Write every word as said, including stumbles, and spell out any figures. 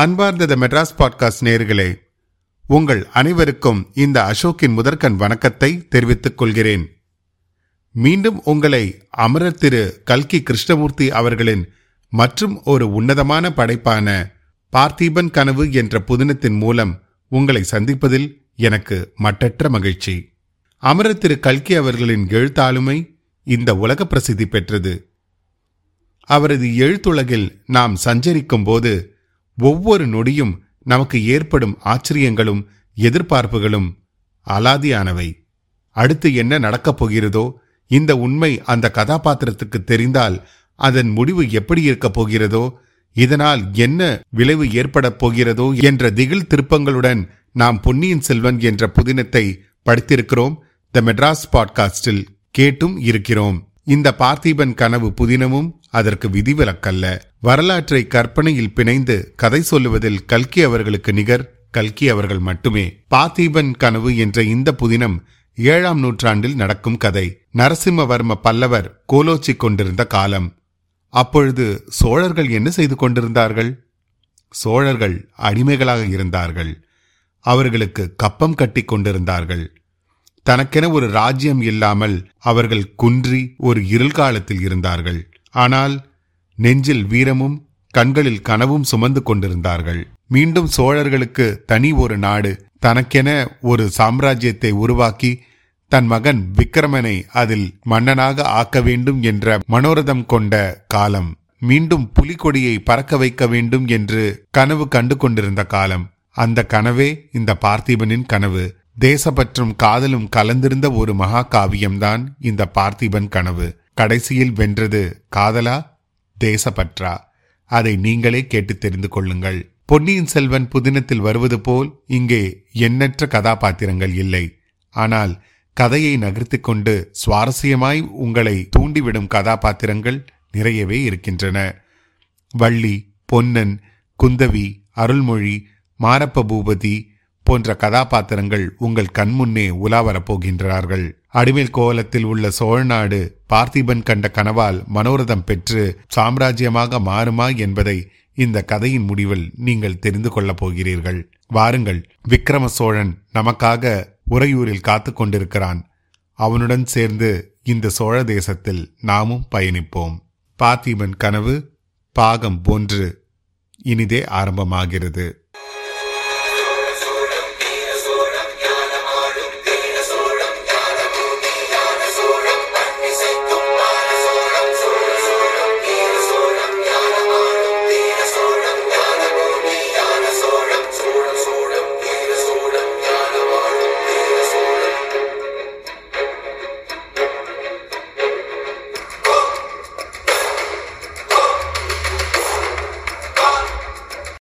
அன்பார்ந்த தி மெட்ராஸ் பாட்காஸ்ட் நேயர்களே, உங்கள் அனைவருக்கும் இந்த அசோக்கின் முதற்கண் வணக்கத்தை தெரிவித்துக் கொள்கிறேன். மீண்டும் உங்களை அமரர் திரு கல்கி கிருஷ்ணமூர்த்தி அவர்களின் மற்றும் ஒரு உன்னதமான படைப்பான பார்த்திபன் கனவு என்ற புதினத்தின் மூலம் உங்களை சந்திப்பதில் எனக்கு மட்டற்ற மகிழ்ச்சி. அமரர் திரு கல்கி அவர்களின் எழுத்தாளுமை இந்த உலக பிரசித்தி பெற்றது. அவரது எழுத்துலகில் நாம் சஞ்சரிக்கும் போது ஒவ்வொரு நொடியும் நமக்கு ஏற்படும் ஆச்சரியங்களும் எதிர்பார்ப்புகளும் அலாதியானவை. அடுத்து என்ன நடக்கப் போகிறதோ, இந்த உண்மை அந்த கதாபாத்திரத்துக்கு தெரிந்தால் அதன் முடிவு எப்படி இருக்கப் போகிறதோ, இதனால் என்ன விளைவு ஏற்படப் போகிறதோ என்ற திகில் திருப்பங்களுடன் நாம் பொன்னியின் செல்வன் என்ற புதினத்தை படித்திருக்கிறோம். தி மெட்ராஸ் பாட்காஸ்டில் கேட்டும் இருக்கிறோம். இந்த பார்த்திபன் கனவு புதினமும் அதற்கு விதிவிலக்கல்ல. வரலாற்றை கற்பனையில் பிணைந்து கதை சொல்லுவதில் கல்கி அவர்களுக்கு நிகர் கல்கி அவர்கள் மட்டுமே. பார்த்திபன் கனவு என்ற இந்த புதினம் ஏழாம் நூற்றாண்டில் நடக்கும் கதை. நரசிம்மவர்ம பல்லவர் கோலோச்சி கொண்டிருந்த காலம். அப்பொழுது சோழர்கள் என்ன செய்து கொண்டிருந்தார்கள்? சோழர்கள் அடிமைகளாக இருந்தார்கள். அவர்களுக்கு கப்பம் கட்டி கொண்டிருந்தார்கள். தனக்கென ஒரு ராஜ்யம் இல்லாமல் அவர்கள் குன்றி ஒரு இருள்காலத்தில் இருந்தார்கள். ஆனால் நெஞ்சில் வீரமும் கண்களில் கனவும் சுமந்து கொண்டிருந்தார்கள். மீண்டும் சோழர்களுக்கு தனி ஒரு நாடு, தனக்கென ஒரு சாம்ராஜ்யத்தை உருவாக்கி தன் மகன் விக்கிரமனை அதில் மன்னனாக ஆக்க வேண்டும் என்ற மனோரதம் கொண்ட காலம். மீண்டும் புலிகொடியை பறக்க வைக்க வேண்டும் என்று கனவு கண்டு கொண்டிருந்த காலம். அந்த கனவே இந்த பார்த்திபனின் கனவு. தேசப்பற்றும் காதலும் கலந்திருந்த ஒரு மகா காவியம்தான் இந்த பார்த்திபன் கனவு. கடைசியில் வென்றது காதலா தேசப்பற்றா? அதை நீங்களே கேட்டு தெரிந்து கொள்ளுங்கள். பொன்னியின் செல்வன் புதினத்தில் வருவது போல் இங்கே எண்ணற்ற கதாபாத்திரங்கள் இல்லை. ஆனால் கதையை நகர்த்தி கொண்டு சுவாரஸ்யமாய் உங்களை தூண்டிவிடும் கதாபாத்திரங்கள் நிறையவே இருக்கின்றன. வள்ளி, பொன்னன், குந்தவி, அருள்மொழி, மாரப்ப பூபதி போன்ற கதாபாத்திரங்கள் உங்கள் கண்முன்னே உலாவரப்போகின்றார்கள். அடிமேல் கோலத்தில் உள்ள சோழநாடு பார்த்திபன் கண்ட கனவால் மனோரதம் பெற்று சாம்ராஜ்யமாக மாறுமா என்பதை இந்த கதையின் முடிவில் நீங்கள் தெரிந்து கொள்ளப் போகிறீர்கள். வாருங்கள், விக்கிரம சோழன் நமக்காக உறையூரில் காத்து கொண்டிருக்கிறான். அவனுடன் சேர்ந்து இந்த சோழ தேசத்தில் நாமும் பயணிப்போம். பார்த்திபன் கனவு பாகம் ஒன்று இனிதே ஆரம்பமாகிறது.